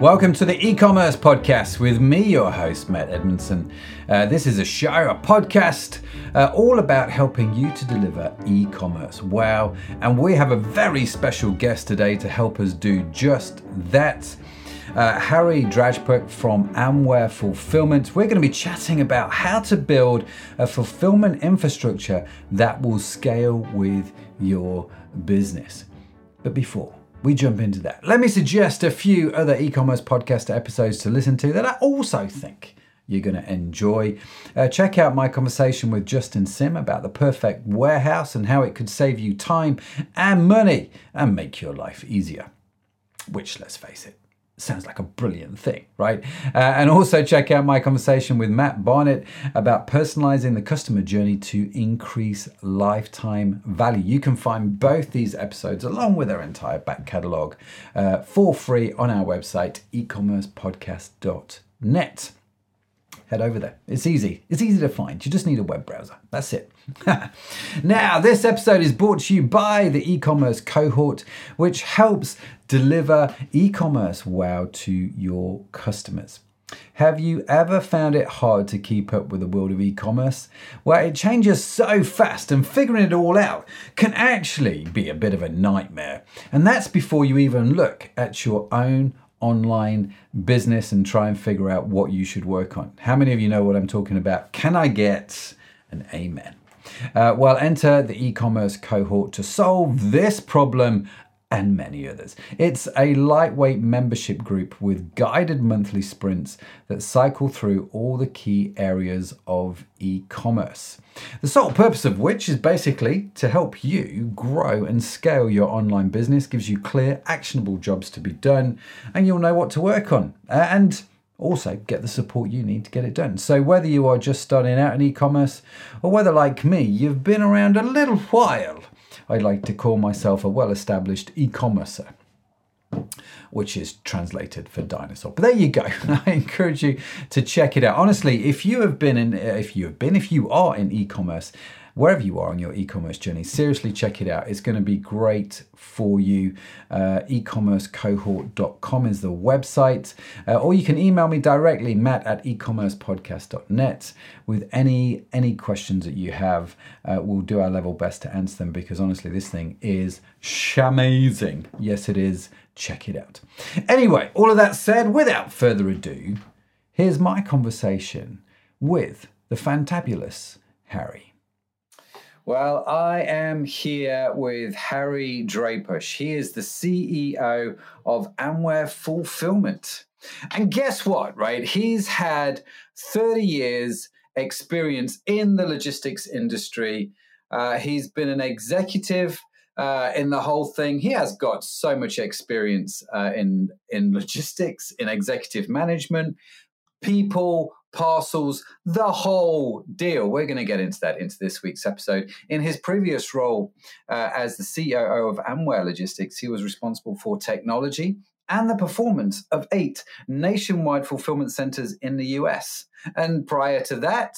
Welcome to the e-commerce podcast with me, your host, Matt Edmondson. This is a show, a podcast, all about helping you to deliver e-commerce. Wow. And we have a very special guest today to help us do just that. Harry Drajpuch from Amware Fulfillment. We're going to be chatting about how to build a fulfillment infrastructure that will scale with your business. But before we jump into that, let me suggest a few other e-commerce podcast episodes to listen to that I also think you're going to enjoy. Check out my conversation with Justin Sim about the perfect warehouse and how it could save you time and money and make your life easier, which, let's face it, sounds like a brilliant thing, right? And also check out my conversation with Matt Barnett about personalizing the customer journey to increase lifetime value. You can find both these episodes along with our entire back catalog for free on our website, ecommercepodcast.net. Head over there. It's easy. It's easy to find. You just need a web browser. That's it. Now, this episode is brought to you by the e-commerce cohort, which helps deliver e-commerce wow to your customers. Have you ever found it hard to keep up with the world of e-commerce? Well, it changes so fast and figuring it all out can actually be a bit of a nightmare. And that's before you even look at your own online business and try and figure out what you should work on. How many of you know what I'm talking about? Can I get an amen? Well, enter the e-commerce cohort to solve this problem and many others. It's a lightweight membership group with guided monthly sprints that cycle through all the key areas of e-commerce. The sole purpose of which is basically to help you grow and scale your online business, gives you clear, actionable jobs to be done, and you'll know what to work on. And also get the support you need to get it done. So whether you are just starting out in e-commerce or whether, like me, you've been around a little while, I like to call myself a well-established e-commercer, which is translated for dinosaur. But there you go. I encourage you to check it out. Honestly, if you are in e-commerce, wherever you are on your e-commerce journey, seriously check it out. It's going to be great for you. Ecommercecohort.com is the website. Or you can email me directly, matt@ecommercepodcast.net, with any questions that you have. We'll do our level best to answer them because honestly, this thing is shamazing. Yes, it is. Check it out. Anyway, all of that said, without further ado, here's my conversation with the fantabulous Harry. Well, I am here with Harry Drajpuch. He is the CEO of Amware Fulfillment. And guess what, right? He's had 30 years experience in the logistics industry. He's been an executive in the whole thing. He has got so much experience in logistics, in executive management, people, parcels, the whole deal. We're going to get into that into this week's episode. In his previous role as the COO of Amware Logistics, he was responsible for technology and the performance of 8 nationwide fulfillment centers in the US. And prior to that,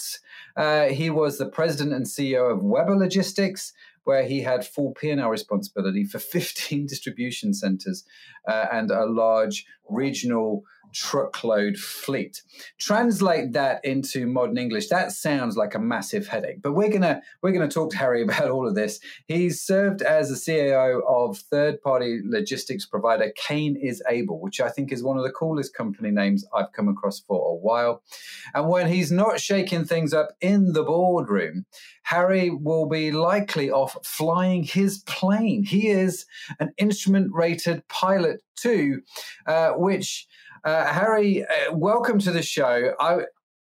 he was the president and CEO of Weber Logistics, where he had full P&L responsibility for 15 distribution centers and a large regional truckload fleet. Translate that into modern English. That sounds like a massive headache, but we're gonna talk to Harry about all of this. He's served as the CEO of third-party logistics provider Kane is Able, which I think is one of the coolest company names I've come across for a while. And when he's not shaking things up in the boardroom, Harry will be likely off flying his plane. He is an instrument-rated pilot too, which Harry, welcome to the show.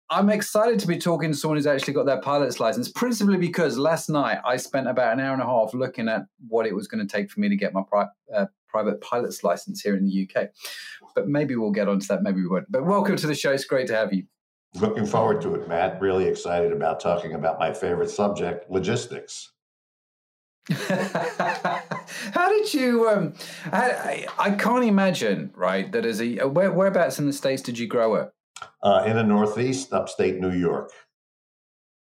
I'm excited to be talking to someone who's actually got their pilot's license, principally because last night I spent about an hour and a half looking at what it was going to take for me to get my private pilot's license here in the UK. But maybe we'll get onto that, maybe we won't. But welcome to the show. It's great to have you. Looking forward to it, Matt. Really excited about talking about my favorite subject, logistics. How did you? I can't imagine, right? That is whereabouts in the States did you grow up? In the Northeast, upstate New York.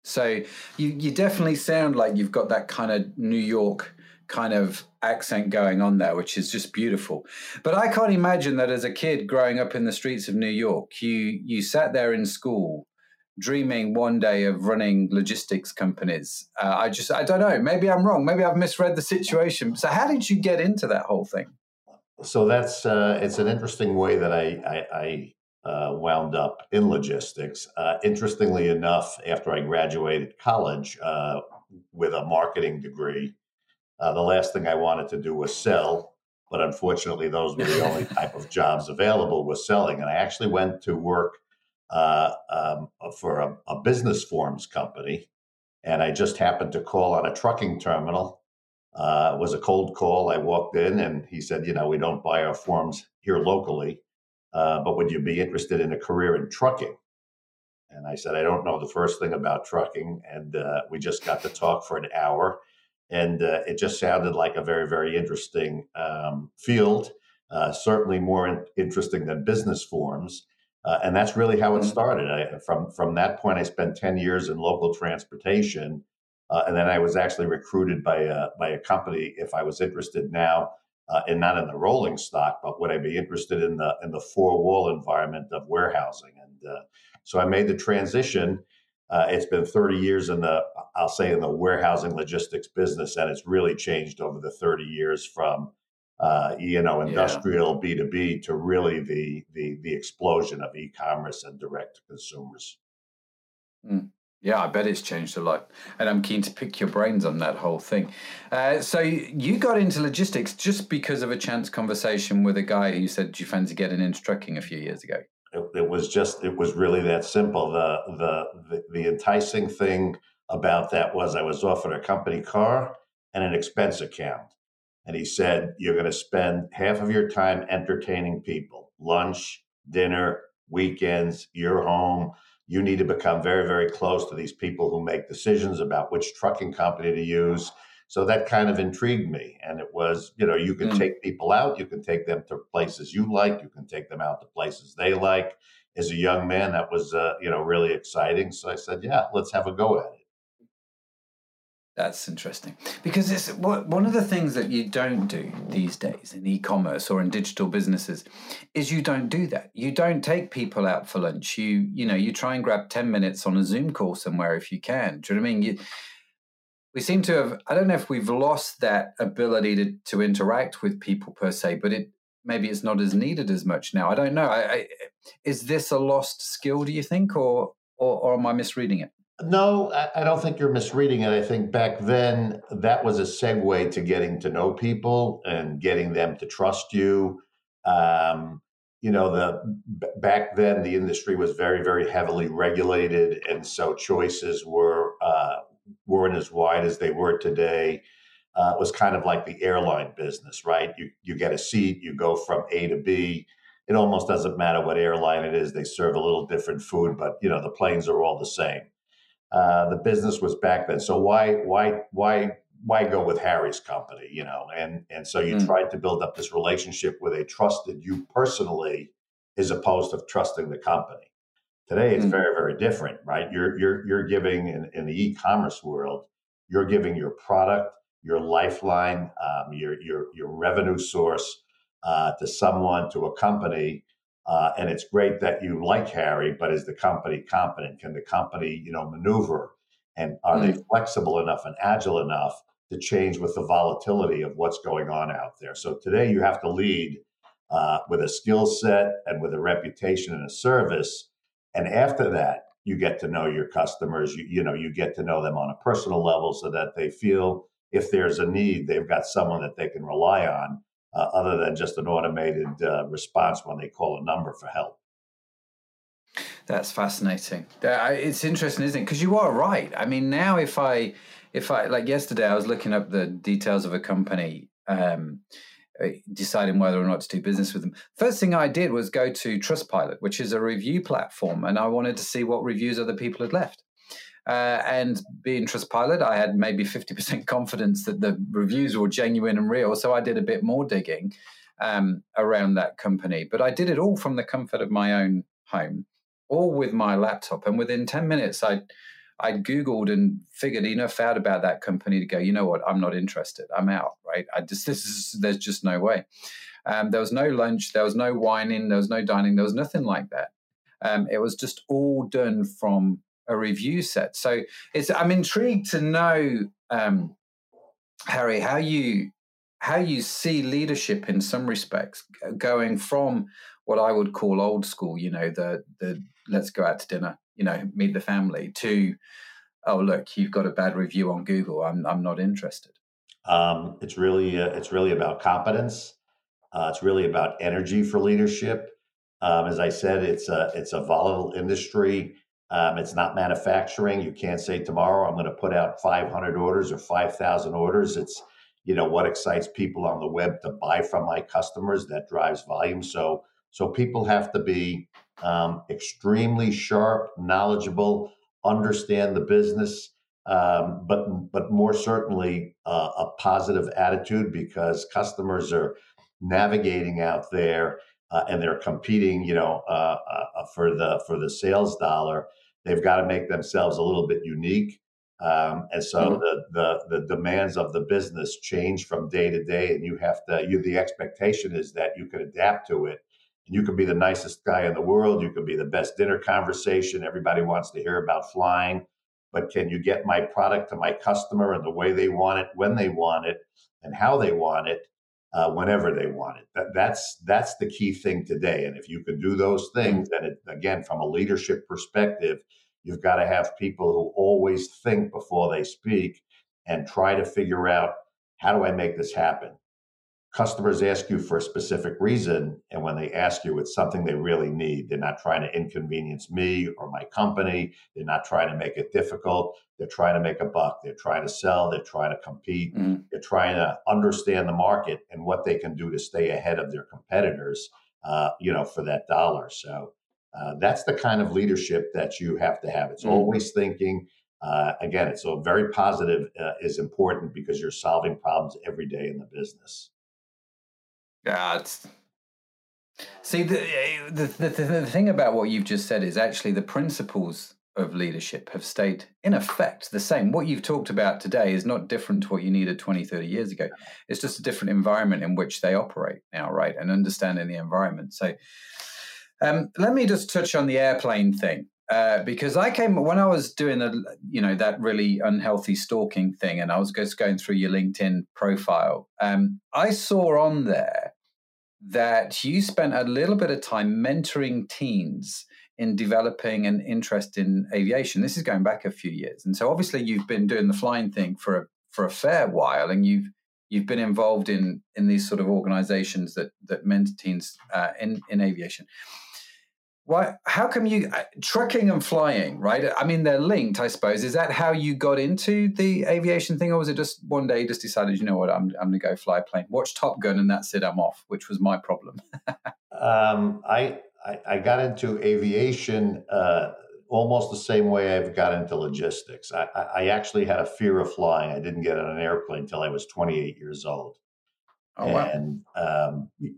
So you definitely sound like you've got that kind of New York kind of accent going on there, which is just beautiful. But I can't imagine that as a kid growing up in the streets of New York, you sat there in school dreaming one day of running logistics companies. I don't know. Maybe I'm wrong. Maybe I've misread the situation. So how did you get into that whole thing? So that's it's an interesting way that I wound up in logistics. Interestingly enough, after I graduated college with a marketing degree, the last thing I wanted to do was sell. But unfortunately, those were the only type of jobs available was selling. And I actually went to work for a business forms company. And I just happened to call on a trucking terminal. It was a cold call. I walked in and he said, you know, we don't buy our forms here locally, but would you be interested in a career in trucking? And I said, I don't know the first thing about trucking. And we just got to talk for an hour. And it just sounded like a very, very interesting field, certainly more interesting than business forms. And that's really how it started. From that point, I spent 10 years in local transportation. And then I was actually recruited by a company if I was interested now, and not in the rolling stock, but would I be interested in the four-wall environment of warehousing? And so I made the transition. It's been 30 years in the warehousing logistics business, and it's really changed over the 30 years from industrial B2B to really the explosion of e-commerce and direct to consumers. Mm. Yeah, I bet it's changed a lot. And I'm keen to pick your brains on that whole thing. So you got into logistics just because of a chance conversation with a guy who said, do you fancy getting into trucking a few years ago? It was really that simple. The enticing thing about that was I was offered a company car and an expense account. And he said, you're going to spend half of your time entertaining people, lunch, dinner, weekends, you're home. You need to become very, very close to these people who make decisions about which trucking company to use. So that kind of intrigued me. And it was, you know, you can take people out, you can take them to places you like, you can take them out to places they like. As a young man, that was, really exciting. So I said, yeah, let's have a go at it. That's interesting, because it's one of the things that you don't do these days in e-commerce or in digital businesses is you don't do that. You don't take people out for lunch. You try and grab 10 minutes on a Zoom call somewhere if you can. Do you know what I mean? We seem to have, I don't know if we've lost that ability to interact with people per se, but maybe it's not as needed as much now. I don't know. Is this a lost skill, do you think, or am I misreading it? No, I don't think you're misreading it. I think back then that was a segue to getting to know people and getting them to trust you. Back then the industry was very, very heavily regulated, and so choices weren't as wide as they were today. It was kind of like the airline business, right? You get a seat, you go from A to B. It almost doesn't matter what airline it is. They serve a little different food, but the planes are all the same. The business was back then. So why go with Harry's company, And so you tried to build up this relationship where they trusted you personally as opposed to trusting the company. Today, it's very, very different, right? You're giving in the e-commerce world, you're giving your product, your lifeline, your revenue source to someone, to a company. And it's great that you like Harry, but is the company competent? Can the company, maneuver? And are they flexible enough and agile enough to change with the volatility of what's going on out there? So today you have to lead with a skill set and with a reputation and a service. And after that, you get to know your customers. You get to know them on a personal level so that they feel if there's a need, they've got someone that they can rely on. Other than just an automated response when they call a number for help. That's fascinating. It's interesting, isn't it? Because you are right. I mean, now if I like yesterday, I was looking up the details of a company, deciding whether or not to do business with them. First thing I did was go to Trustpilot, which is a review platform, and I wanted to see what reviews other people had left. And being Trustpilot, I had maybe 50% confidence that the reviews were genuine and real. So I did a bit more digging around that company. But I did it all from the comfort of my own home, all with my laptop. And within 10 minutes, I I Googled and figured enough out about that company to go, you know what, I'm not interested. I'm out, right? There's just no way. There was no lunch. There was no wining. There was no dining. There was nothing like that. It was just all done from a review set. So I'm intrigued to know, Harry, how you see leadership in some respects going from what I would call old school, you know, the let's go out to dinner, you know, meet the family, to, oh, look, you've got a bad review on Google. I'm not interested. It's really about competence. It's really about energy for leadership. As I said, it's a volatile industry. It's not manufacturing. You can't say tomorrow I'm going to put out 500 orders or 5,000 orders. It's, you know, what excites people on the web to buy from my customers that drives volume. So people have to be extremely sharp, knowledgeable, understand the business, but more certainly a positive attitude, because customers are navigating out there and they're competing, you know, for the sales dollar. They've got to make themselves a little bit unique. And so mm-hmm. the demands of the business change from day to day, and the expectation is that you can adapt to it. And you could be the nicest guy in the world. You could be the best dinner conversation. Everybody wants to hear about flying. But can you get my product to my customer in the way they want it, when they want it, and how they want it, whenever they want it? That's the key thing today. And if you can do those things, then it, again, from a leadership perspective, you've got to have people who always think before they speak and try to figure out, how do I make this happen? Customers ask you for a specific reason, and when they ask you, it's something they really need. They're not trying to inconvenience me or my company. They're not trying to make it difficult. They're trying to make a buck. They're trying to sell. They're trying to compete. Mm. They're trying to understand the market and what they can do to stay ahead of their competitors, you know, for that dollar. So that's the kind of leadership that you have to have. It's always thinking. Again, it's so very positive is important, because you're solving problems every day in the business. Yeah, see, the thing about what you've just said is actually the principles of leadership have stayed, in effect, the same. What you've talked about today is not different to what you needed 20, 30 years ago. It's just a different environment in which they operate now, right? And understanding the environment. So let me just touch on the airplane thing. Because when I was doing that really unhealthy stalking thing, and I was just going through your LinkedIn profile, I saw on there that you spent a little bit of time mentoring teens in developing an interest in aviation. This is going back a few years, and so obviously you've been doing the flying thing for a fair while, and you've been involved in these sort of organizations that mentor teens in aviation. Why? How come you trucking and flying, right? I mean, they're linked, I suppose. Is that how you got into the aviation thing, or was it just one day you just decided, you know what, I'm going to go fly a plane, watch Top Gun, and that's it, I'm off, which was my problem. I got into aviation almost the same way I've got into logistics. I actually had a fear of flying. I didn't get on an airplane till I was 28 years old. Oh, wow. And,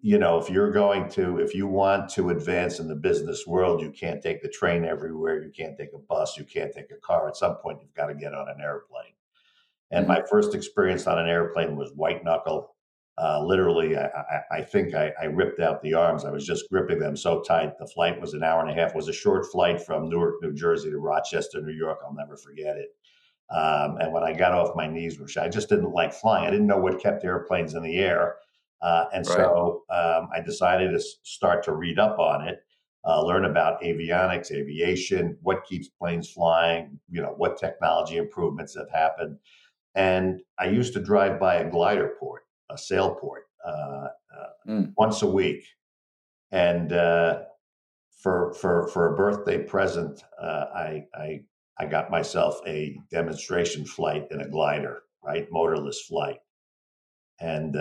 you know, if you want to advance in the business world, you can't take the train everywhere. You can't take a bus. You can't take a car. At some point, you've got to get on an airplane. And my first experience on an airplane was white knuckle. Literally, I think I ripped out the arms. I was just gripping them so tight. The flight was an hour and a half. It was a short flight from Newark, New Jersey to Rochester, New York. I'll never forget it. And when I got off, my knees were shot. I just didn't like flying. I didn't know what kept airplanes in the air. So I decided to start to read up on it, learn about avionics, aviation, what keeps planes flying, you know, what technology improvements have happened. And I used to drive by a glider port, a sail port, once a week. And for a birthday present, I got myself a demonstration flight in a glider, right? Motorless flight. And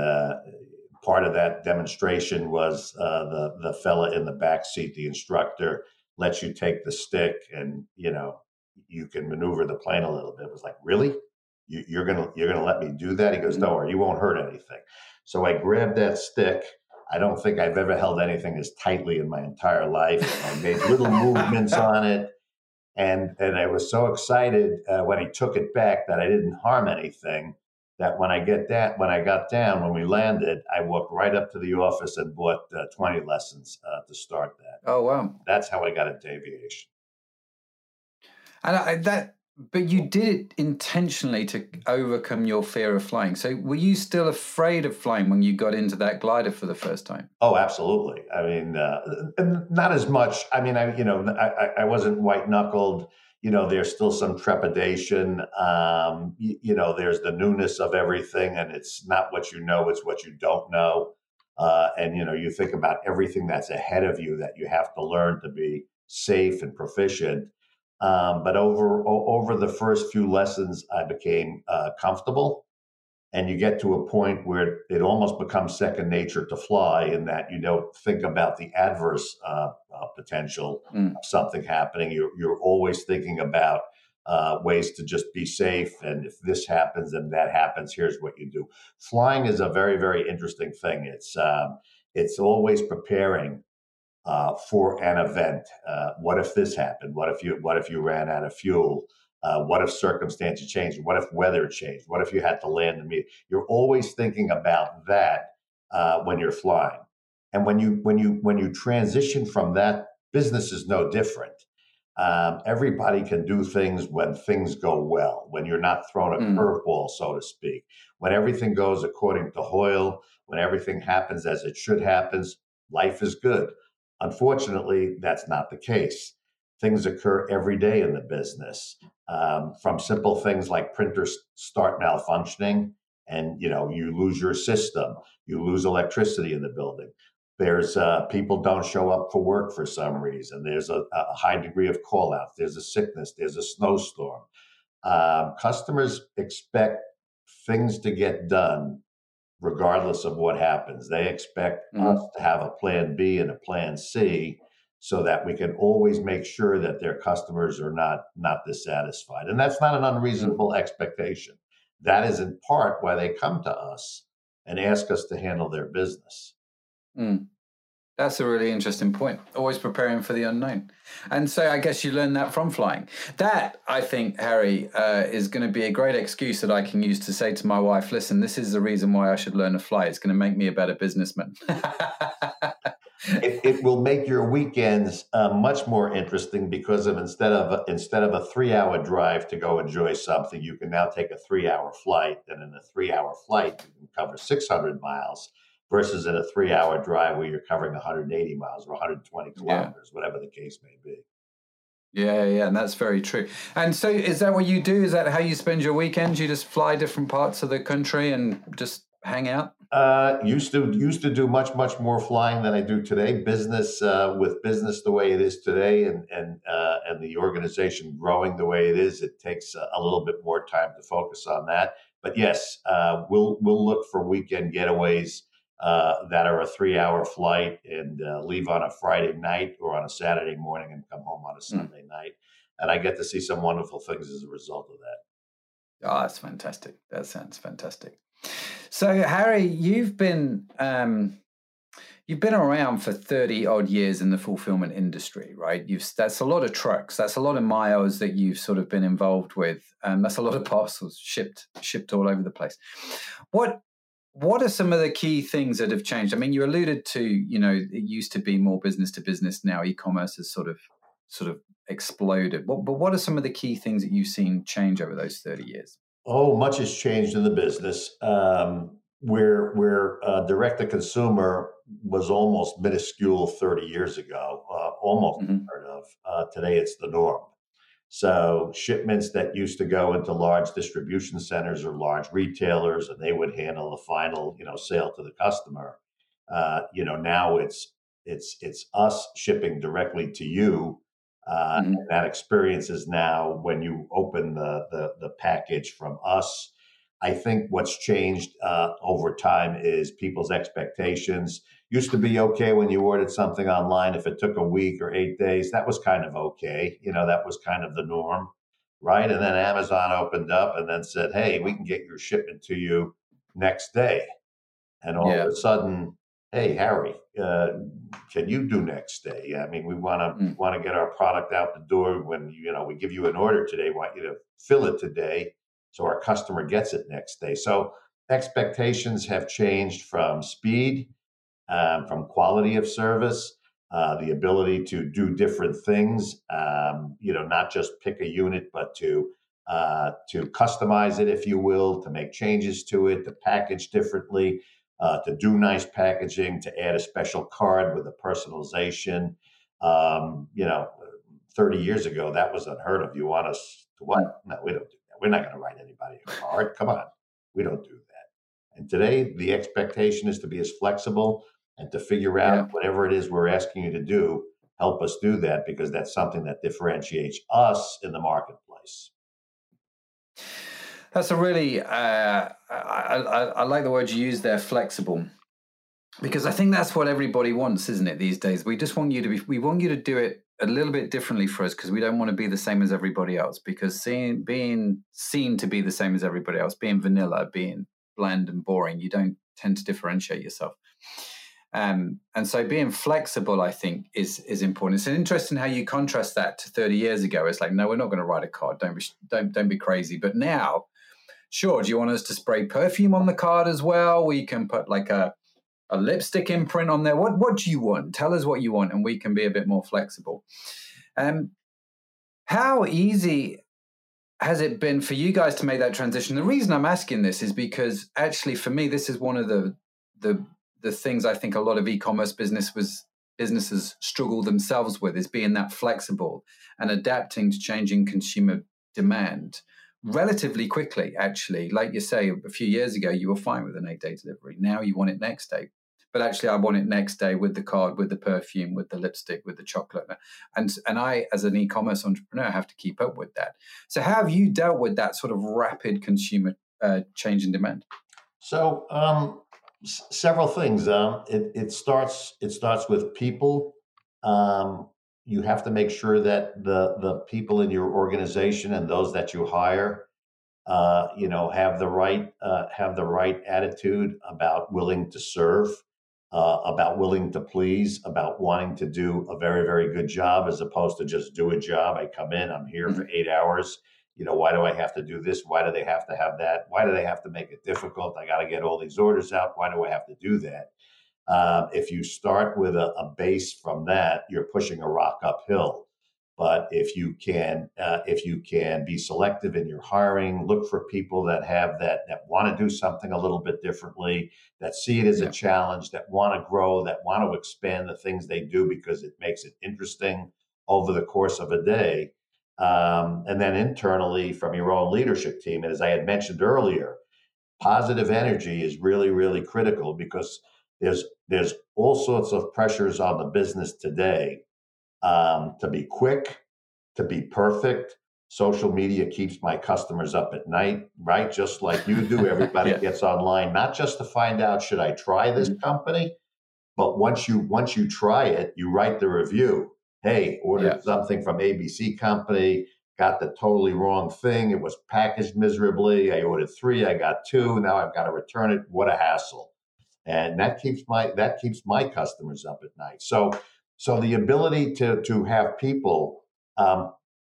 part of that demonstration was the fella in the back seat, the instructor, lets you take the stick and, you know, you can maneuver the plane a little bit. It was like, really? You're gonna let me do that? He goes, don't worry, you won't hurt anything. So I grabbed that stick. I don't think I've ever held anything as tightly in my entire life. I made little movements on it. And I was so excited when he took it back that I didn't harm anything, that when I got down, when we landed, I walked right up to the office and bought 20 lessons to start that. Oh, wow. That's how I got into aviation. And but you did it intentionally to overcome your fear of flying. So were you still afraid of flying when you got into that glider for the first time? Oh, absolutely. I mean, not as much. I mean, I wasn't white knuckled. You know, there's still some trepidation. You know, there's the newness of everything, and it's not what you know, it's what you don't know. And, you know, you think about everything that's ahead of you that you have to learn to be safe and proficient. But over the first few lessons, I became comfortable, and you get to a point where it almost becomes second nature to fly, in that you don't think about the adverse potential of something happening. You're always thinking about ways to just be safe, and if this happens and that happens, here's what you do. Flying is a very, very interesting thing. It's always preparing for an event. What if this happened? What if you ran out of fuel? What if circumstances changed? What if weather changed? What if you had to land immediately? You're always thinking about that when you're flying. And when you transition from that, business is no different. Everybody can do things when things go well, when you're not thrown a curveball, so to speak, when everything goes according to Hoyle, when everything happens as it should happen, life is good. Unfortunately, that's not the case. Things occur every day in the business, from simple things like printers start malfunctioning and, you know, you lose your system, you lose electricity in the building. There's people don't show up for work for some reason. There's a high degree of call-outs. There's a sickness. There's a snowstorm. Customers expect things to get done regardless of what happens. They expect us to have a plan B and a plan C so that we can always make sure that their customers are not dissatisfied. And that's not an unreasonable expectation. That is in part why they come to us and ask us to handle their business. That's a really interesting point. Always preparing for the unknown. And so I guess you learn that from flying. That, I think, Harry, is going to be a great excuse that I can use to say to my wife, listen, this is the reason why I should learn to fly. It's going to make me a better businessman. It will make your weekends much more interesting, because of instead of a 3-hour drive to go enjoy something, you can now take a 3-hour flight. And in a 3-hour flight, you can cover 600 miles. Versus in a 3-hour drive where you're covering 180 miles or 120 kilometers, whatever the case may be. Yeah, and that's very true. And so is that what you do? Is that how you spend your weekends? You just fly different parts of the country and just hang out? Used to do much more flying than I do today. Business, with business the way it is today and the organization growing the way it is, it takes a little bit more time to focus on that. But yes, we'll look for weekend getaways that are a 3-hour flight and leave on a Friday night or on a Saturday morning and come home on a Sunday night. And I get to see some wonderful things as a result of that. Oh, that's fantastic. That sounds fantastic. So, Harry, you've been around for 30 odd years in the fulfillment industry, right? That's a lot of trucks. That's a lot of miles that you've sort of been involved with. That's a lot of parcels shipped all over the place. What are some of the key things that have changed? I mean, you alluded to, you know, it used to be more business to business. Now e-commerce has sort of exploded. But what are some of the key things that you've seen change over those 30 years? Oh, much has changed in the business. Where direct to consumer was almost minuscule 30 years ago, almost unheard of. Today, it's the norm. So shipments that used to go into large distribution centers or large retailers, and they would handle the final, you know, sale to the customer. You know, now it's us shipping directly to you. And that experience is now when you open the package from us. I think what's changed over time is people's expectations. Used to be okay when you ordered something online, if it took a week or 8 days, that was kind of okay. You know, that was kind of the norm, right? And then Amazon opened up and then said, hey, we can get your shipment to you next day. And all of a sudden, hey, Harry, can you do next day? I mean, we want to get our product out the door when, you know, we give you an order today, want you to fill it today so our customer gets it next day. So expectations have changed from speed, from quality of service, the ability to do different things, you know, not just pick a unit, but to customize it, if you will, to make changes to it, to package differently, to do nice packaging, to add a special card with a personalization. You know, 30 years ago, that was unheard of. You want us to what? No, we don't do that. We're not going to write anybody a card. Come on. We don't do that. And today, the expectation is to be as flexible and to figure out whatever it is we're asking you to do, help us do that, because that's something that differentiates us in the marketplace. That's a really, I like the word you use there, flexible, because I think that's what everybody wants, isn't it, these days? We just want you to be, we want you to do it a little bit differently for us because we don't want to be the same as everybody else, because being seen to be the same as everybody else, being vanilla, being bland and boring, you don't tend to differentiate yourself. And so being flexible, I think, is important. It's interesting how you contrast that to 30 years ago. It's like, no, we're not going to write a card. Don't be crazy. But now, sure, do you want us to spray perfume on the card as well? We can put like a lipstick imprint on there. What do you want? Tell us what you want, and we can be a bit more flexible. How easy has it been for you guys to make that transition? The reason I'm asking this is because actually, for me, this is one of the things I think a lot of e-commerce businesses struggle themselves with, is being that flexible and adapting to changing consumer demand relatively quickly, actually. Like you say, a few years ago, you were fine with an 8-day delivery. Now you want it next day. But actually, I want it next day with the card, with the perfume, with the lipstick, with the chocolate. And I, as an e-commerce entrepreneur, have to keep up with that. So how have you dealt with that sort of rapid consumer change in demand? So, several things. It starts with people. You have to make sure that the people in your organization and those that you hire, you know, have the right attitude about willing to serve, about willing to please, about wanting to do a very, very good job as opposed to just do a job. I come in, I'm here for 8 hours. You know, why do I have to do this? Why do they have to have that? Why do they have to make it difficult? I got to get all these orders out. Why do I have to do that? If you start with a base from that, you're pushing a rock uphill. But if you can be selective in your hiring, look for people that have that want to do something a little bit differently, that see it as a challenge, that want to grow, that want to expand the things they do because it makes it interesting over the course of a day. And then internally from your own leadership team. And as I had mentioned earlier, positive energy is really, really critical because there's all sorts of pressures on the business today, to be quick, to be perfect. Social media keeps my customers up at night, right? Just like you do, everybody gets online, not just to find out, should I try this company? But once you try it, you write the review. Hey, ordered something from ABC Company, got the totally wrong thing. It was packaged miserably. I ordered 3, I got 2. Now I've got to return it. What a hassle. And that keeps my customers up at night. So the ability to have people,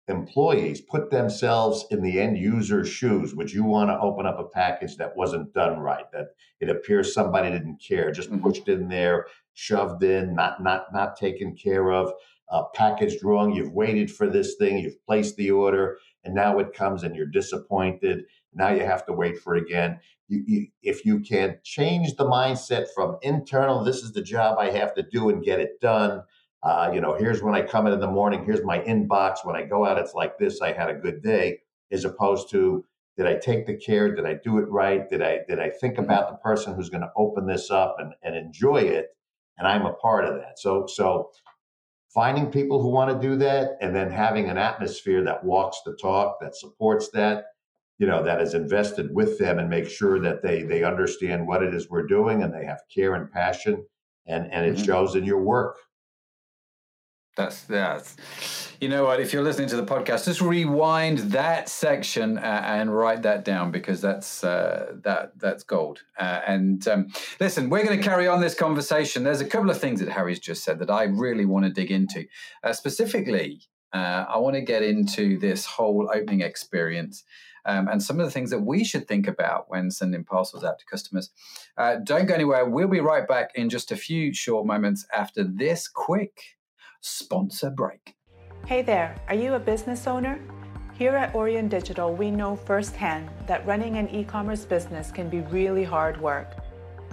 employees, put themselves in the end user's shoes. Would you want to open up a package that wasn't done right, that it appears somebody didn't care, just pushed in there, shoved in, not taken care of? Packaged wrong. You've waited for this thing. You've placed the order, and now it comes, and you're disappointed. Now you have to wait for it again. If you can change the mindset from internal, this is the job I have to do and get it done. You know, here's when I come in the morning. Here's my inbox. When I go out, it's like this. I had a good day. As opposed to, did I take the care? Did I do it right? Did I think about the person who's going to open this up and enjoy it? And I'm a part of that. So. Finding people who want to do that, and then having an atmosphere that walks the talk, that supports that, you know, that is invested with them and make sure that they understand what it is we're doing and they have care and passion, and it shows in your work. That's that. You know what? If you're listening to the podcast, just rewind that section and write that down, because that's gold. Listen, we're going to carry on this conversation. There's a couple of things that Harry's just said that I really want to dig into. Specifically, I want to get into this whole opening experience. And some of the things that we should think about when sending parcels out to customers. Don't go anywhere. We'll be right back in just a few short moments after this quick sponsor break. Hey there. Are you a business owner? Here at Orion Digital, we know firsthand that running an e-commerce business can be really hard work.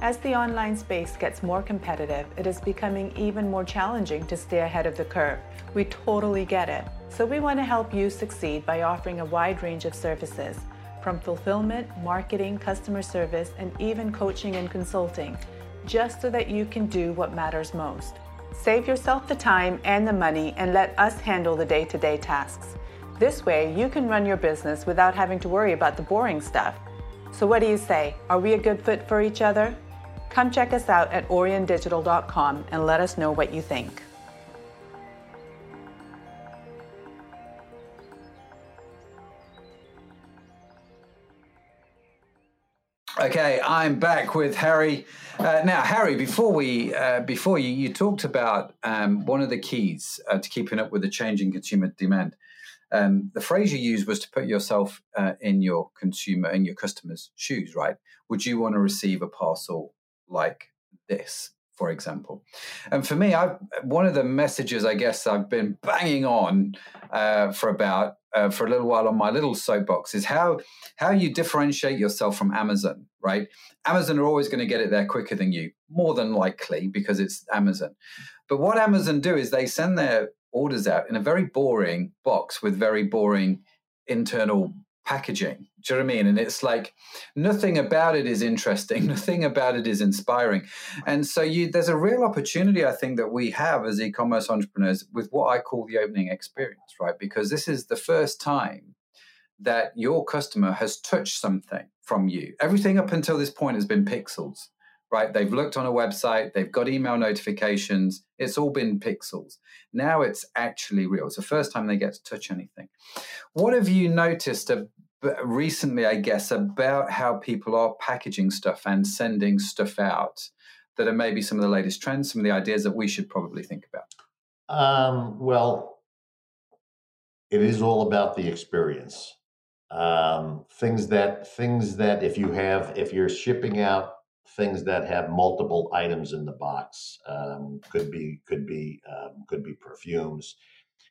As the online space gets more competitive, it is becoming even more challenging to stay ahead of the curve. We totally get it. So we want to help you succeed by offering a wide range of services, from fulfillment, marketing, customer service, and even coaching and consulting, just so that you can do what matters most. Save yourself the time and the money and let us handle the day-to-day tasks. This way, you can run your business without having to worry about the boring stuff. So what do you say? Are we a good fit for each other? Come check us out at oriondigital.com and let us know what you think. Okay, I'm back with Harry. Now, Harry, before you talked about one of the keys to keeping up with the changing consumer demand. The phrase you used was to put yourself in your customer's shoes, right? Would you want to receive a parcel like this, for example? And for me, one of the messages I guess I've been banging on for a little while on my little soapbox is how you differentiate yourself from Amazon, right? Amazon are always going to get it there quicker than you, more than likely, because it's Amazon. But what Amazon do is they send their orders out in a very boring box with very boring internal packaging. Do you know what I mean? And it's like nothing about it is interesting. Nothing about it is inspiring. And so there's a real opportunity, I think, that we have as e-commerce entrepreneurs with what I call the opening experience, right? Because this is the first time that your customer has touched something from you. Everything up until this point has been pixels, right? They've looked on a website, they've got email notifications, it's all been pixels. Now it's actually real. It's the first time they get to touch anything. What have you noticed recently, I guess, about how people are packaging stuff and sending stuff out that are maybe some of the latest trends, some of the ideas that we should probably think about? Well, it is all about the experience. Things that if you're shipping out things that have multiple items in the box, could be perfumes,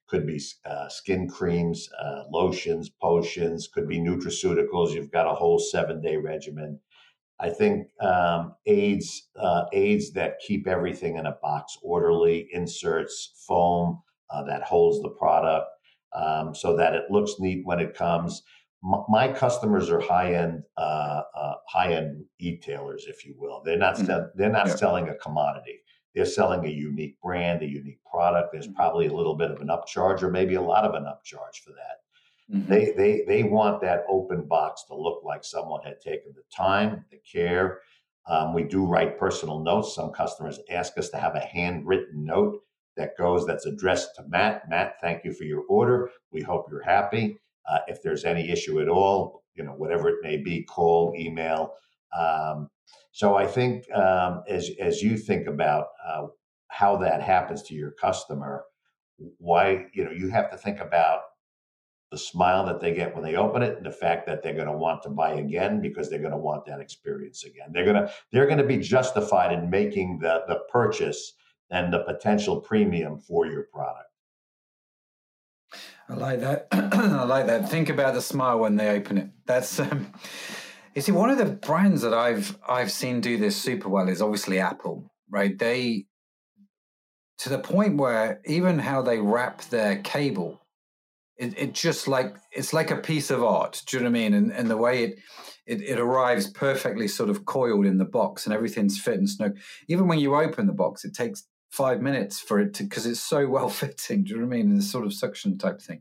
could be skin creams, lotions, potions, could be nutraceuticals. You've got a whole 7-day regimen. I think aids that keep everything in a box orderly, inserts, foam that holds the product so that it looks neat when it comes. My customers are high-end retailers, if you will. They're not selling a commodity. They're selling a unique brand, a unique product. There's probably a little bit of an upcharge, or maybe a lot of an upcharge for that. Mm-hmm. They want that open box to look like someone had taken the time, the care. We do write personal notes. Some customers ask us to have a handwritten note that's addressed to Matt. Matt, thank you for your order. We hope you're happy. If there's any issue at all, whatever it may be, call, email. So I think as you think about how that happens to your customer, you have to think about the smile that they get when they open it, and the fact that they're going to want to buy again because they're going to want that experience again. They're going to be justified in making the purchase and the potential premium for your product. I like that. I like that. Think about the smile when they open it. That's, you see, one of the brands that I've seen do this super well is obviously Apple, right? They, to the point where even how they wrap their cable, it just like, it's like a piece of art. Do you know what I mean? And the way it arrives perfectly sort of coiled in the box, and everything's fit and snug. Even when you open the box, it takes 5 minutes for it to, because it's so well fitting. Do you know what I mean? And this sort of suction type thing.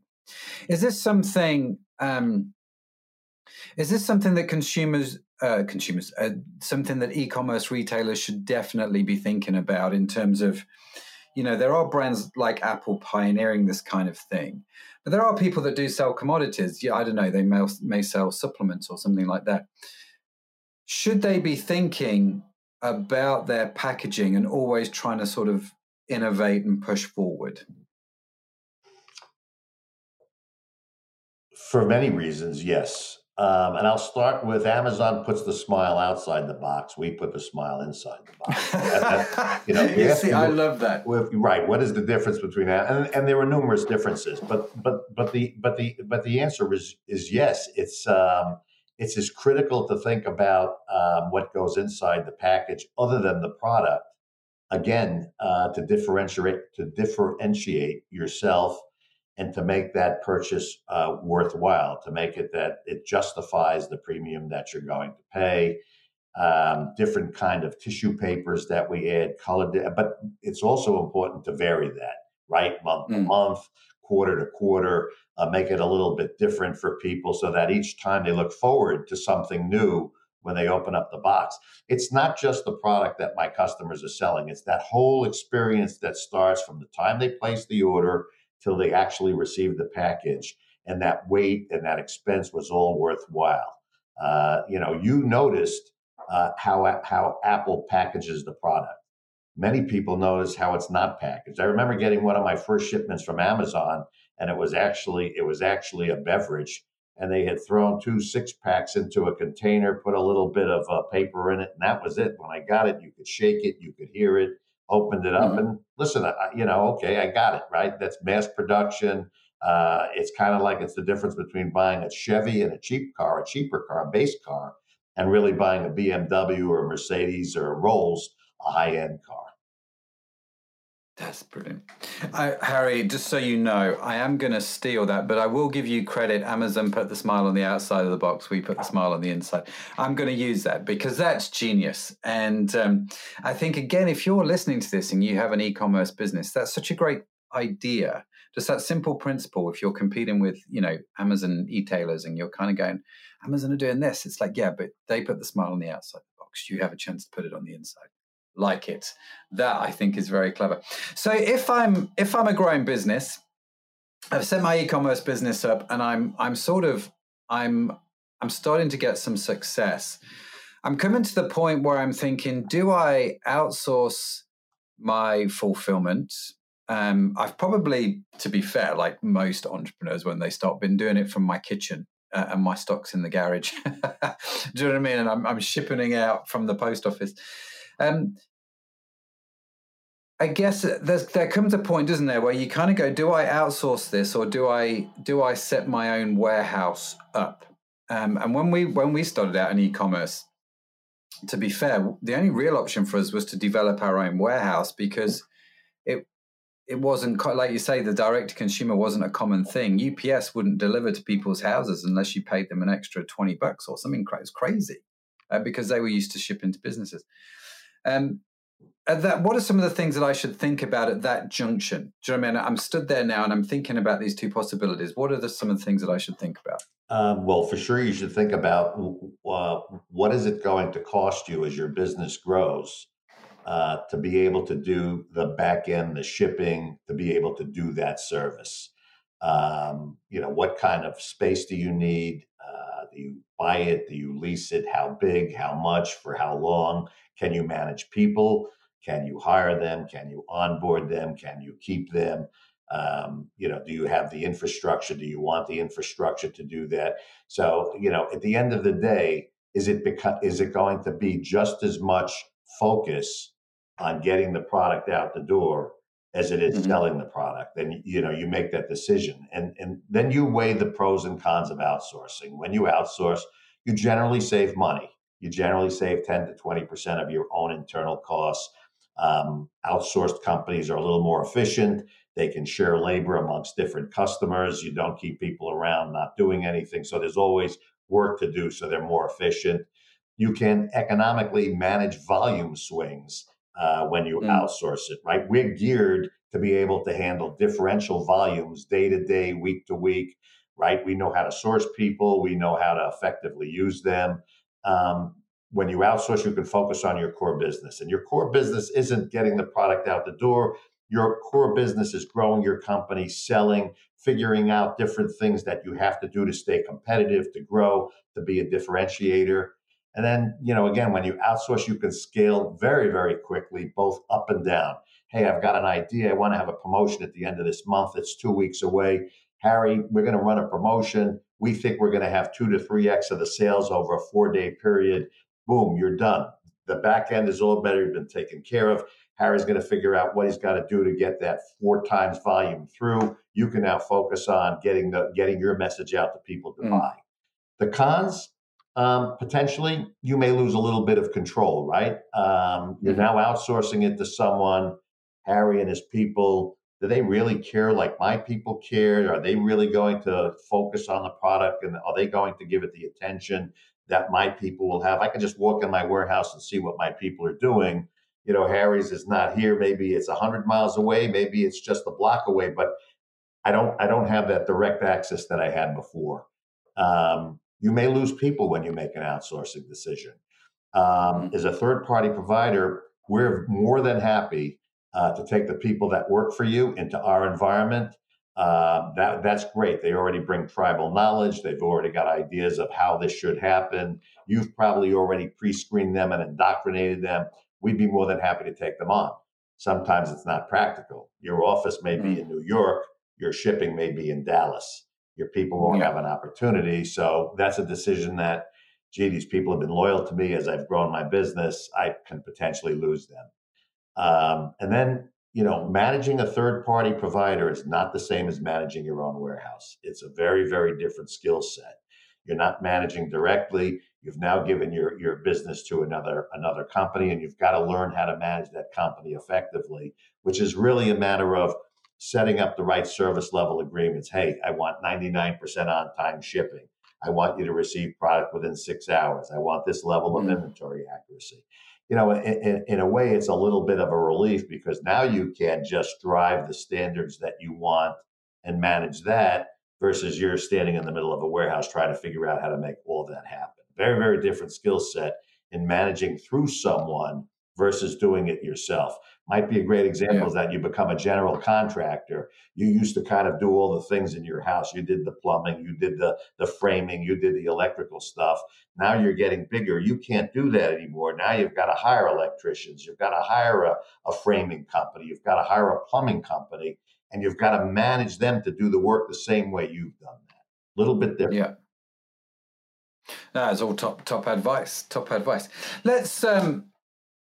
Is this something that something that e-commerce retailers should definitely be thinking about in terms of, You know, there are brands like Apple pioneering this kind of thing, but there are people that do sell commodities. Yeah, I don't know, they may sell supplements or something like that. Should they be thinking about their packaging and always trying to sort of innovate and push forward? For many reasons, yes. And I'll start with Amazon puts the smile outside the box. We put the smile inside the box. I love that. Right. What is the difference between that? And there were numerous differences, but the answer is yes. It's as critical to think about what goes inside the package, other than the product. Again, to differentiate yourself. And to make that purchase worthwhile, to make it that it justifies the premium that you're going to pay, different kind of tissue papers that we add, color, but it's also important to vary that, right? Month to month, quarter to quarter, make it a little bit different for people so that each time they look forward to something new when they open up the box. It's not just the product that my customers are selling, it's that whole experience that starts from the time they place the order till they actually received the package, and that wait and that expense was all worthwhile. You noticed how Apple packages the product. Many people notice how it's not packaged. I remember getting one of my first shipments from Amazon, and it was actually a beverage, and they had thrown 2 six-packs into a container, put a little bit of paper in it, and that was it. When I got it, you could shake it, you could hear it. Opened it up and listen, okay, I got it, right? That's mass production. It's kind of like it's the difference between buying a Chevy and a cheaper car, a base car, and really buying a BMW or a Mercedes or a Rolls, a high-end car. That's brilliant. Harry, just so you know, I am going to steal that, but I will give you credit. Amazon put the smile on the outside of the box. We put the smile on the inside. I'm going to use that because that's genius. And I think, again, if you're listening to this and you have an e-commerce business, that's such a great idea. Just that simple principle. If you're competing with, Amazon e-tailers and you're kind of going, Amazon are doing this. It's like, yeah, but they put the smile on the outside of the box. You have a chance to put it on the inside. Like it. That I think is very clever. So if I'm a growing business, I've set my e-commerce business up and I'm starting to get some success. I'm coming to the point where I'm thinking, do I outsource my fulfillment? I've probably, to be fair, like most entrepreneurs when they start, been doing it from my kitchen. And my stock's in the garage. Do you know what I mean? And I'm shipping it out from the post office. I guess there comes a point, doesn't there, where you kind of go, do I outsource this or do I set my own warehouse up? And when we started out in e-commerce, to be fair, the only real option for us was to develop our own warehouse because it wasn't, like you say, the direct-to-consumer wasn't a common thing. UPS wouldn't deliver to people's houses unless you paid them an extra $20 or something. It's crazy because they were used to shipping to businesses. What are some of the things that I should think about at that junction? Do you know what I mean? I'm stood there now and I'm thinking about these two possibilities. What are some of the things that I should think about? Well, for sure, you should think about what is it going to cost you as your business grows to be able to do the back end, the shipping, to be able to do that service. What kind of space do you need? Do you buy it? Do you lease it? How big? How much? For how long? Can you manage people? Can you hire them? Can you onboard them? Can you keep them? Do you have the infrastructure? Do you want the infrastructure to do that? So, at the end of the day, is it going to be just as much focus on getting the product out the door as it is selling the product? And, you make that decision. And then you weigh the pros and cons of outsourcing. When you outsource, you generally save money. You generally save 10 to 20% of your own internal costs. Outsourced companies are a little more efficient. They can share labor amongst different customers. You don't keep people around not doing anything. So there's always work to do, so they're more efficient. You can economically manage volume swings when you outsource it, right? We're geared to be able to handle differential volumes day to day, week to week, right? We know how to source people. We know how to effectively use them. When you outsource, you can focus on your core business. And your core business isn't getting the product out the door. your core business is growing your company, selling, figuring out different things that you have to do to stay competitive, to grow, to be a differentiator. And then, you know, again, when you outsource, you can scale very, very quickly, both up and down. Hey, I've got an idea. I want to have a promotion at the end of this month. It's 2 weeks away. Harry, we're going to run a promotion. We think we're going to have 2 to 3x of the sales over a 4-day period. Boom, you're done. The back end is all better been taken care of. Harry's going to figure out what he's got to do to get that 4x volume through. You can now focus on getting your message out to people to buy. The cons, potentially, you may lose a little bit of control, right? You're now outsourcing it to someone. Harry and his people, do they really care like my people care? Are they really going to focus on the product? And are they going to give it the attention that my people will have? I can just walk in my warehouse and see what my people are doing. You know, Harry's is not here. Maybe it's 100 miles away. Maybe it's just a block away. But I don't have that direct access that I had before. You may lose people when you make an outsourcing decision. As a third-party provider, we're more than happy to take the people that work for you into our environment. That's great. They already bring tribal knowledge. They've already got ideas of how this should happen. You've probably already pre-screened them and indoctrinated them. We'd be more than happy to take them on. Sometimes it's not practical. Your office may be in New York. Your shipping may be in Dallas. Your people won't have an opportunity. So that's a decision that, gee, these people have been loyal to me as I've grown my business. I can potentially lose them. And then, you know, managing a third-party provider is not the same as managing your own warehouse. It's a very, very different skill set. You're not managing directly. You've now given your business to another company, and you've got to learn how to manage that company effectively, which is really a matter of setting up the right service level agreements. Hey, I want 99% on-time shipping. I want you to receive product within 6 hours. I want this level of inventory accuracy. You know, in a way, it's a little bit of a relief because now you can just drive the standards that you want and manage that versus you're standing in the middle of a warehouse trying to figure out how to make all that happen. Very, very different skill set in managing through someone versus doing it yourself. Might be a great example is that you become a general contractor. You used to kind of do all the things in your house. You did the plumbing, you did the framing, you did the electrical stuff. Now you're getting bigger. You can't do that anymore. Now you've got to hire electricians. You've got to hire a framing company. You've got to hire a plumbing company, and you've got to manage them to do the work the same way you've done that. A little bit different. Yeah. No, it's all top advice. Top advice. Let's,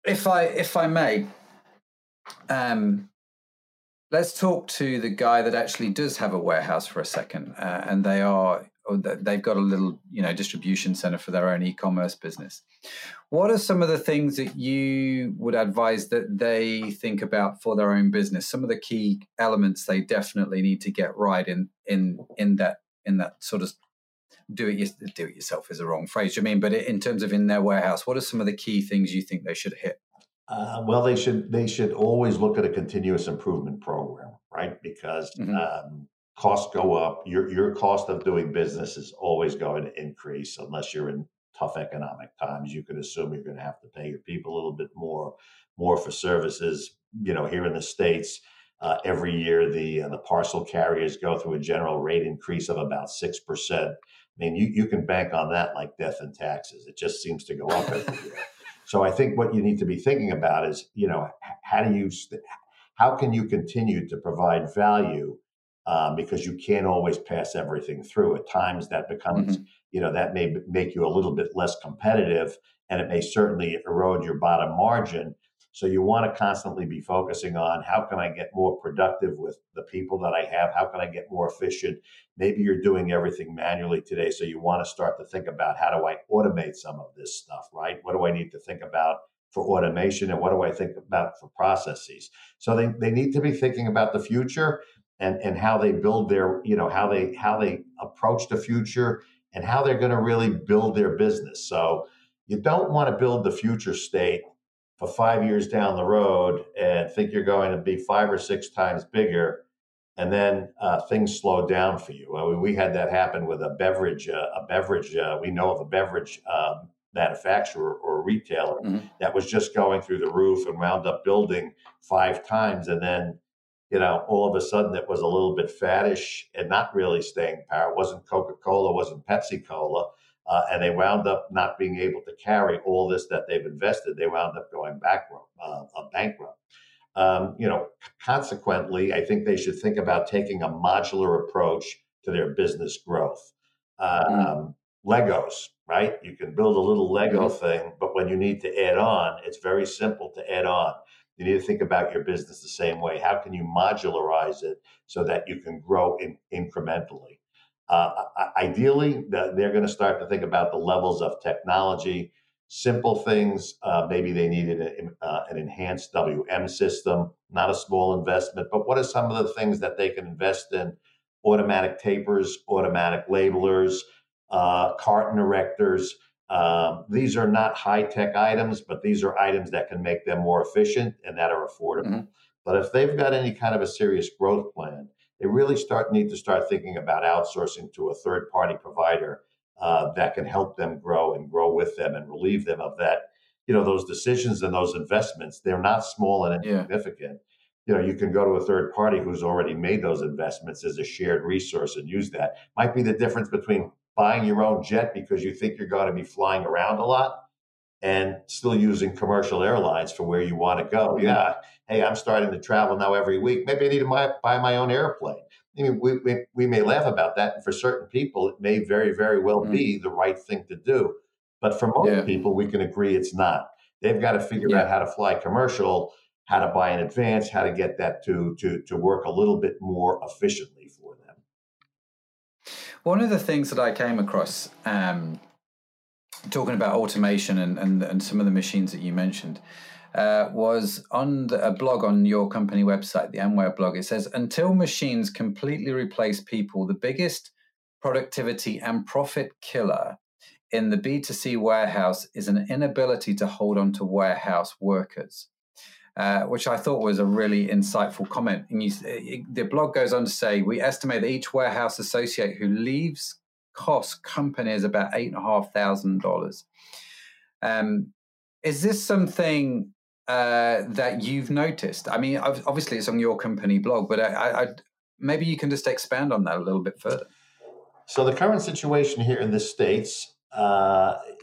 if I may, let's talk to the guy that actually does have a warehouse for a second, and they've got a little, you know, distribution center for their own e-commerce business. What are some of the things that you would advise that they think about for their own business? Some of the key elements they definitely need to get right in that sort of do it yourself is the wrong phrase. You mean, but in terms of in their warehouse, what are some of the key things you think they should hit? Well, they should always look at a continuous improvement program, right? Because costs go up. Your cost of doing business is always going to increase unless you're in tough economic times. You can assume you're going to have to pay your people a little bit more for services. You know, here in the States, every year the parcel carriers go through a general rate increase of about 6%. I mean, you can bank on that like death and taxes. It just seems to go up every year. So I think what you need to be thinking about is, you know, how can you continue to provide value, because you can't always pass everything through. At times that becomes, you know, that may make you a little bit less competitive, and it may certainly erode your bottom margin. So you want to constantly be focusing on how can I get more productive with the people that I have? How can I get more efficient? Maybe you're doing everything manually today. So you want to start to think about how do I automate some of this stuff, right? What do I need to think about for automation, and what do I think about for processes? So they need to be thinking about the future and how they build their, you know, how they approach the future and how they're going to really build their business. So you don't want to build the future state for 5 years down the road and think you're going to be 5 or 6 times bigger, and then things slow down for you. I mean, we had that happen with a beverage, we know of a beverage manufacturer or retailer that was just going through the roof and wound up building 5 times, and then you know, all of a sudden it was a little bit faddish and not really staying power. It wasn't Coca-Cola, wasn't Pepsi-Cola. And they wound up not being able to carry all this that they've invested. They wound up going bankrupt. Consequently, I think they should think about taking a modular approach to their business growth. Legos, right? You can build a little Lego thing, but when you need to add on, it's very simple to add on. You need to think about your business the same way. How can you modularize it so that you can grow incrementally? Ideally, they're going to start to think about the levels of technology, simple things. Maybe they needed an enhanced WM system, not a small investment, but what are some of the things that they can invest in? Automatic tapers, automatic labelers, carton erectors. These are not high-tech items, but these are items that can make them more efficient and that are affordable. But if they've got any kind of a serious growth plan, they really need to start thinking about outsourcing to a third-party provider that can help them grow and grow with them and relieve them of that, you know, those decisions and those investments. They're not small and insignificant. You know, you can go to a third party who's already made those investments as a shared resource and use that. Might be the difference between buying your own jet because you think you're going to be flying around a lot and still using commercial airlines for where you want to go. Yeah. Hey, I'm starting to travel now every week. Maybe I need to buy my own airplane. I mean, we may laugh about that. And for certain people, it may very, very well be the right thing to do. But for most people, we can agree it's not. They've got to figure out how to fly commercial, how to buy in advance, how to get that to work a little bit more efficiently for them. One of the things that I came across, talking about automation and some of the machines that you mentioned, was on a blog on your company website, the Amware blog. It says, until machines completely replace people, the biggest productivity and profit killer in the B2C warehouse is an inability to hold on to warehouse workers. Which I thought was a really insightful comment. And the blog goes on to say, we estimate that each warehouse associate who leaves costs companies about $8,500. Is this something that you've noticed? I mean, obviously it's on your company blog, but I maybe you can just expand on that a little bit further. So the current situation here in the States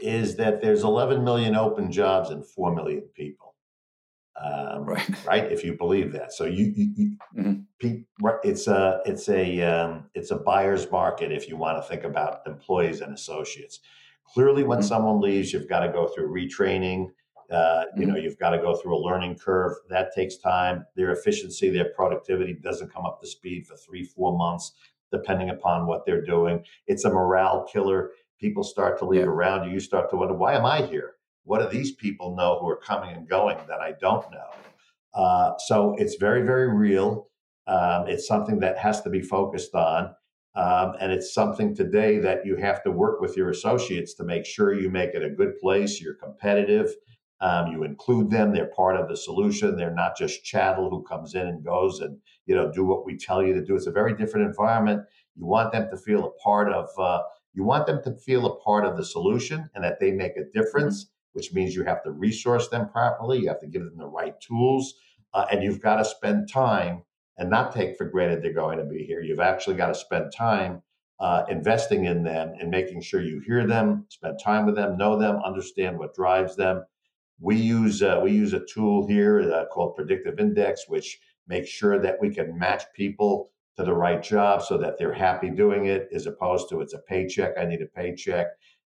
is that there's 11 million open jobs and 4 million people. Right. If you believe that, so you it's a buyer's market. If you want to think about employees and associates, clearly when someone leaves, you've got to go through retraining. You know, you've got to go through a learning curve that takes time. Their efficiency, their productivity doesn't come up to speed for 3-4 months, depending upon what they're doing. It's a morale killer. People start to leave around you. You start to wonder, why am I here? What do these people know who are coming and going that I don't know? So it's very, very real. It's something that has to be focused on. And it's something today that you have to work with your associates to make sure you make it a good place, you're competitive, you include them, they're part of the solution. They're not just chattel who comes in and goes and, you know, do what we tell you to do. It's a very different environment. You want them to feel a part of, the solution and that they make a difference, which means you have to resource them properly, you have to give them the right tools, and you've got to spend time and not take for granted they're going to be here. You've actually got to spend time investing in them and making sure you hear them, spend time with them, know them, understand what drives them. We use a tool here called Predictive Index, which makes sure that we can match people to the right job so that they're happy doing it, as opposed to it's a paycheck, I need a paycheck.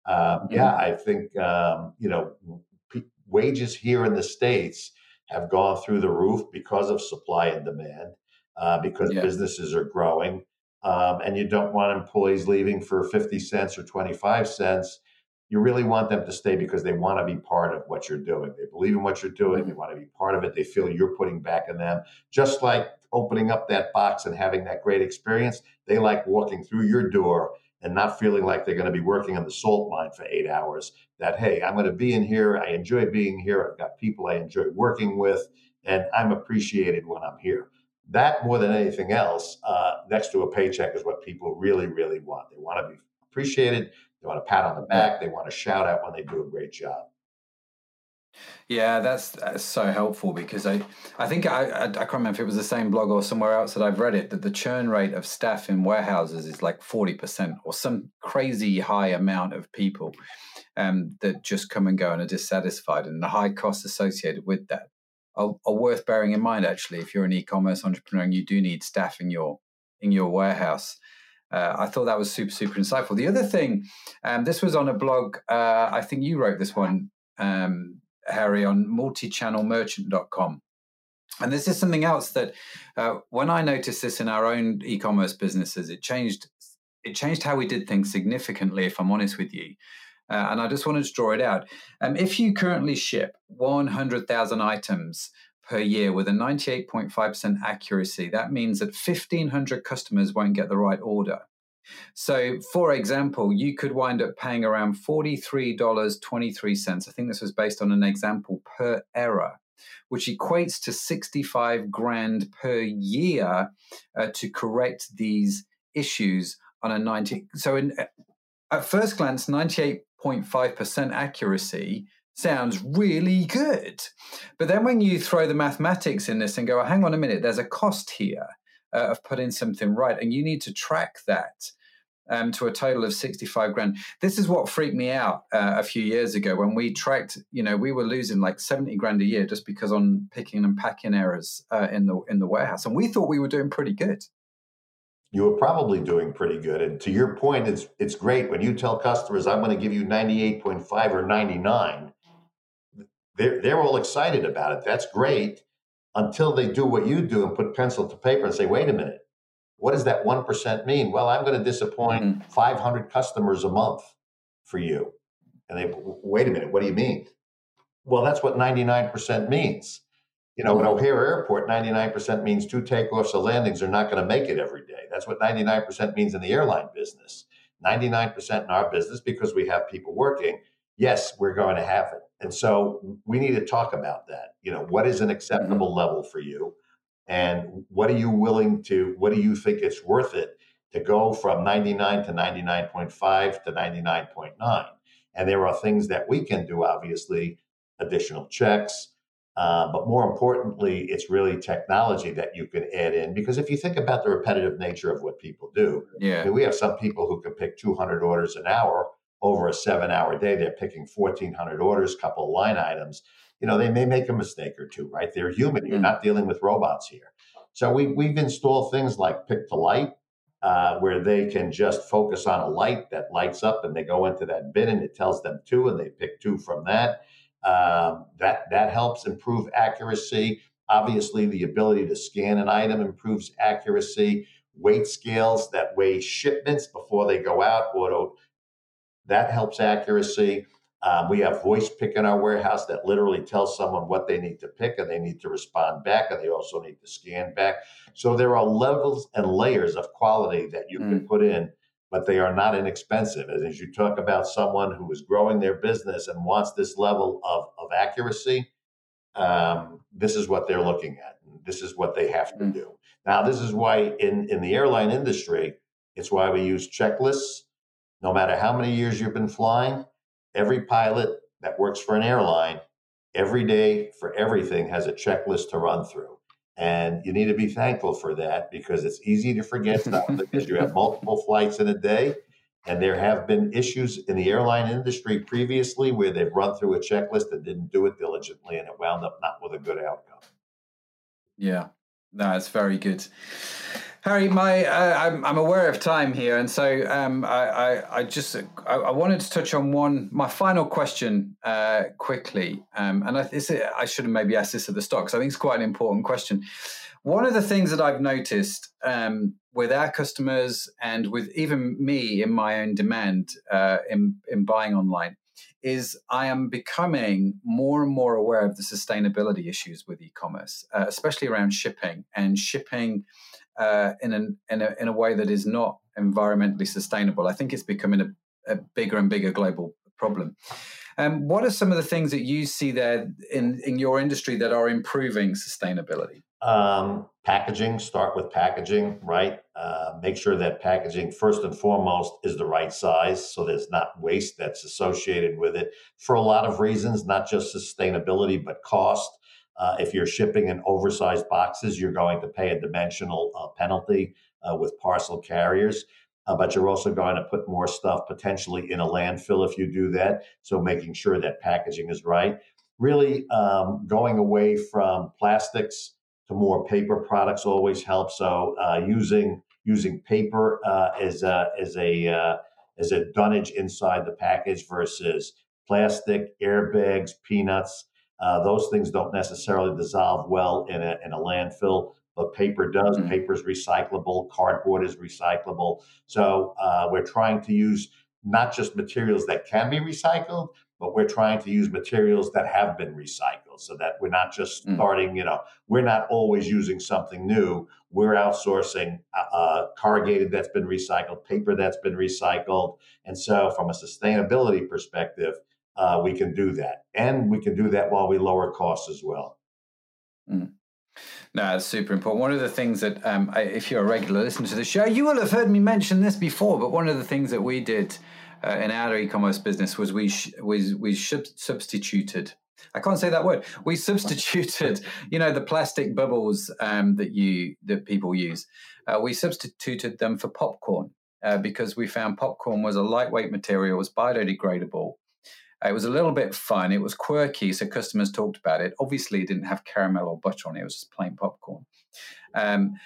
I think, wages here in the States have gone through the roof because of supply and demand, because businesses are growing. And you don't want employees leaving for 50 cents or 25 cents. You really want them to stay because they want to be part of what you're doing. They believe in what you're doing. They want to be part of it. They feel you're putting back in them. Just like opening up that box and having that great experience, they like walking through your door and not feeling like they're going to be working on the salt mine for 8 hours, that, hey, I'm going to be in here. I enjoy being here. I've got people I enjoy working with, and I'm appreciated when I'm here. That, more than anything else, next to a paycheck, is what people really, really want. They want to be appreciated. They want a pat on the back. They want a shout out when they do a great job. Yeah, that's so helpful, because I think I can't remember if it was the same blog or somewhere else that I've read it, that the churn rate of staff in warehouses is like 40% or some crazy high amount of people that just come and go and are dissatisfied, and the high costs associated with that are worth bearing in mind. Actually, if you're an e-commerce entrepreneur and you do need staff in your warehouse. I thought that was super insightful. The other thing, this was on a blog, I think you wrote this one, Harry, on multichannelmerchant.com. And this is something else that when I noticed this in our own e-commerce businesses, it changed how we did things significantly, if I'm honest with you. And I just wanted to draw it out. If you currently ship 100,000 items per year with a 98.5% accuracy, that means that 1,500 customers won't get the right order. So, for example, you could wind up paying around $43.23. I think this was based on an example per error, which equates to $65,000 per year to correct these issues on a 90. So, at first glance, 98.5% accuracy sounds really good. But then when you throw the mathematics in this and go, oh, hang on a minute, there's a cost here of putting something right, and you need to track that to a total of $65,000. This is what freaked me out a few years ago when we tracked, we were losing like $70,000 a year just because on picking and packing errors in the warehouse. And we thought we were doing pretty good. You were probably doing pretty good. And to your point, it's great when you tell customers, I'm going to give you 98.5 or 99. They're all excited about it. That's great until they do what you do and put pencil to paper and say, wait a minute, what does that 1% mean? Well, I'm going to disappoint 500 customers a month for you. And they, wait a minute, what do you mean? Well, that's what 99% means. At O'Hare Airport, 99% means 2 takeoffs or landings are not going to make it every day. That's what 99% means in the airline business. 99% in our business, because we have people working, yes, we're going to have it. And so we need to talk about that. What is an acceptable level for you? And what do you think it's worth it to go from 99 to 99.5 to 99.9? And there are things that we can do, obviously, additional checks. But more importantly, it's really technology that you can add in. Because if you think about the repetitive nature of what people do, we have some people who can pick 200 orders an hour. Over a 7-hour day, they're picking 1,400 orders, a couple of line items. They may make a mistake or two, right? They're human. You're not dealing with robots here. So we've installed things like pick to light, where they can just focus on a light that lights up, and they go into that bin and it tells them 2, and they pick 2 from that. That helps improve accuracy. Obviously, the ability to scan an item improves accuracy. Weight scales that weigh shipments before they go out, that helps accuracy. We have voice pick in our warehouse that literally tells someone what they need to pick, and they need to respond back, and they also need to scan back. So there are levels and layers of quality that you can put in, but they are not inexpensive. And as you talk about someone who is growing their business and wants this level of accuracy, this is what they're looking at. This is what they have to do. Now, this is why in the airline industry, it's why we use checklists. No matter how many years you've been flying, every pilot that works for an airline, every day for everything has a checklist to run through. And you need to be thankful for that, because it's easy to forget stuff because you have multiple flights in a day. And there have been issues in the airline industry previously where they've run through a checklist and didn't do it diligently, and it wound up not with a good outcome. Yeah, that's very good. Harry, I'm aware of time here, and so I wanted to touch on my final question quickly, and I should have maybe asked this at the start, because I think it's quite an important question. One of the things that I've noticed with our customers and with even me in my own demand in buying online is I am becoming more and more aware of the sustainability issues with e-commerce, especially around shipping. In a way that is not environmentally sustainable. I think it's becoming a bigger and bigger global problem. What are some of the things that you see there in your industry that are improving sustainability? Packaging, start with packaging, right? Make sure that packaging, first and foremost, is the right size so there's not waste that's associated with it for a lot of reasons, not just sustainability, but cost. If you're shipping in oversized boxes, you're going to pay a dimensional penalty with parcel carriers, but you're also going to put more stuff potentially in a landfill if you do that. So making sure that packaging is right. Really going away from plastics to more paper products always helps. So using paper as a dunnage inside the package versus plastic, airbags, peanuts. Those things don't necessarily dissolve well in a landfill, but paper does. Mm-hmm. Paper is recyclable. Cardboard is recyclable. So we're trying to use not just materials that can be recycled, but we're trying to use materials that have been recycled so that we're not just starting, we're not always using something new. We're outsourcing corrugated that's been recycled, paper that's been recycled. And so from a sustainability perspective, we can do that. And we can do that while we lower costs as well. Mm. No, it's super important. One of the things that, if you're a regular listener to the show, you will have heard me mention this before, but one of the things that we did in our e-commerce business was we substituted. I can't say that word. We substituted, the plastic bubbles that people use. We substituted them for popcorn because we found popcorn was a lightweight material, was biodegradable. It was a little bit fun. It was quirky, so customers talked about it. Obviously, it didn't have caramel or butter on it. It was just plain popcorn. And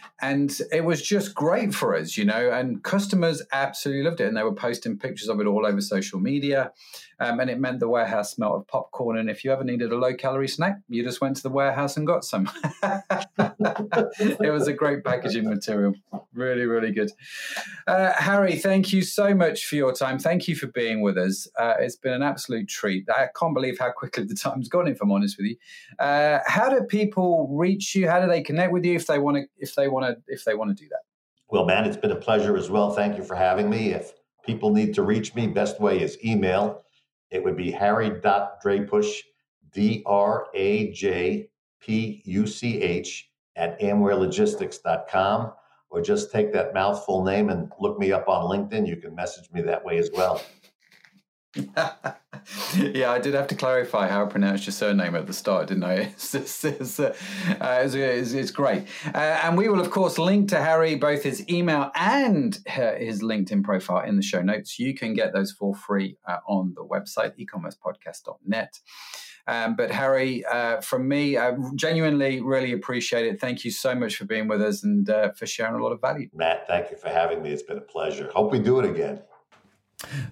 it was just great for us, and customers absolutely loved it. And they were posting pictures of it all over social media. And it meant the warehouse smelled of popcorn. And if you ever needed a low-calorie snack, you just went to the warehouse and got some. It was a great packaging material. Really, really good. Harry, thank you so much for your time. Thank you for being with us. It's been an absolute treat. I can't believe how quickly the time's gone, if I'm honest with you. How do people reach you? How do they connect with you? If they want to do that. Well, Matt, it's been a pleasure as well. Thank you for having me. If people need to reach me, best way is email. It would be harry.drajpuch, drajpuch @amwarelogistics.com, or just take that mouthful name and look me up on LinkedIn. You can message me that way as well. Yeah, I did have to clarify how I pronounced your surname at the start, didn't I? It's great. And we will, of course, link to Harry, both his email and his LinkedIn profile in the show notes. You can get those for free on the website, ecommercepodcast.net. But Harry, from me, I genuinely really appreciate it. Thank you so much for being with us and for sharing a lot of value. Matt, thank you for having me. It's been a pleasure. Hope we do it again.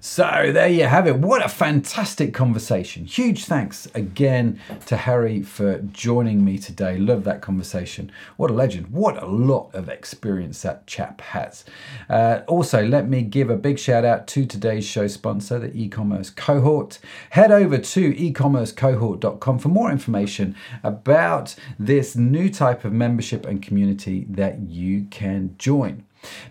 So there you have it. What a fantastic conversation. Huge thanks again to Harry for joining me today. Love that conversation. What a legend. What a lot of experience that chap has. Also, let me give a big shout out to today's show sponsor, the e-commerce cohort. Head over to ecommercecohort.com for more information about this new type of membership and community that you can join.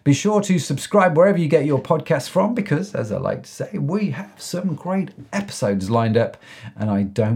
Be sure to subscribe wherever you get your podcasts from because, as I like to say, we have some great episodes lined up and I don't want